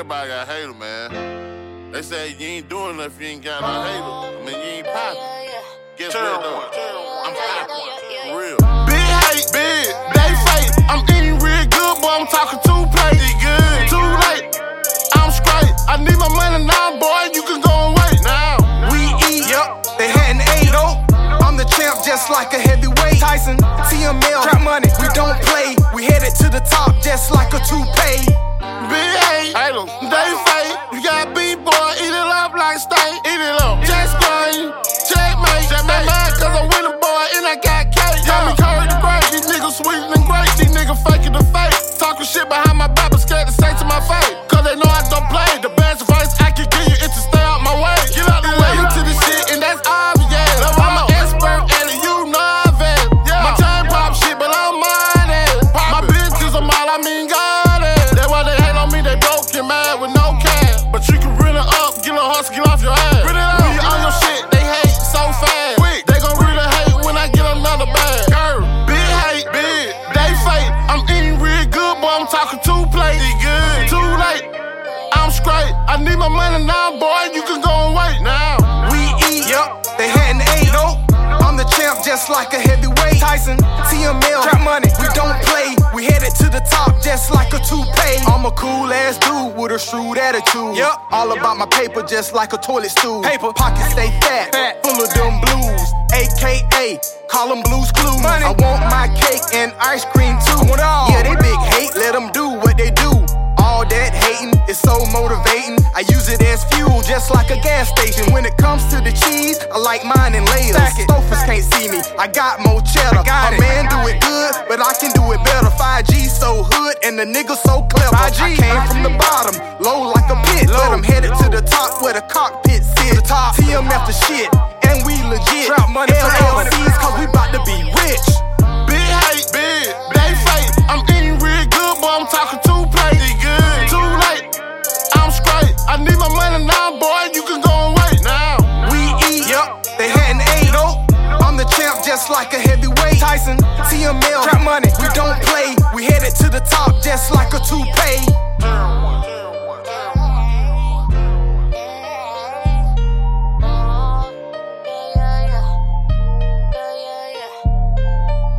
Everybody got a hater, man. They say you ain't doing nothing if you ain't got no hater. I mean, you ain't popping. Guess what, though? I'm popping. Real. Big hate, big. They fake. I'm eating real good, boy. I'm talking 2 plates. Good. Too late. I'm straight. I need my money now, boy. You can go and wait. Now. We eat. Yup. They hadn't ate. Nope. I'm the champ just like a heavyweight. Tyson, TMF, trap money. We don't play. We headed to the top just like a toupee. Big hate, they fake. You got beat, boy, eat it up like steak. Eat it up, just plain, checkmate. They mad cause I win a boy and I got cake. Got me curry to break. These niggas sweet and great. These niggas faking the fake. Talking shit behind my back, but scared to say to my face. Cause they know I don't play. The best advice I can give you is to stay out my way. Get out the way to this shit, and that's obvious. I'm an expert at it, you know I've had. My chain pop shit, but I'm money. My bitches are mine, I mean got it. That's why they hate on me, they broke and mad with no cash. But you can reel it up, get on hustle, get off your ass. Reel it up, we on your shit, they hate so fast. Quick, they gon' really hate when I get another bag. Girl, big hate, big, they fake. I'm eating real good, boy, I'm talking 2 plates. Good. Too late, I'm straight. I need my money now, boy, you can go and wait. Now, we eat, yup, they hadn't ate, nope. I'm the champ just like a heavyweight. Tyson, TML, trap money, we don't play. We headed to the top just like a toupee. I'm a cool ass dude with a shrewd attitude. Yep. All about my paper just like a toilet stool. Paper pockets stay fat, full of them blues. AKA, call them Blues Clues. Money. I want my cake and ice cream too. I want all. Yeah, they big hate, let them do what they do. All that hating is so motivating. I use it as fuel just like a gas station. When it comes to the cheese, I like mine in layers. Stofers can't see me, I got more cheddar. My man do it good, but I can do it better. 5G so hood and the nigga so clever. I came from the bottom, low like a pit. But I'm headed to the top where the cockpit sits. TMF the shit, and we legit. LLCs cause we bout to be rich. Big hate, big, they fake. I'm eating real good, boy, I'm talking 2 plates. I need my money now, boy, you can go and wait. Now, we eat, yup, they hadn't ate, nope. I'm the champ just like a heavyweight. Tyson, TML, trap money, we don't play. We headed to the top just like a toupee.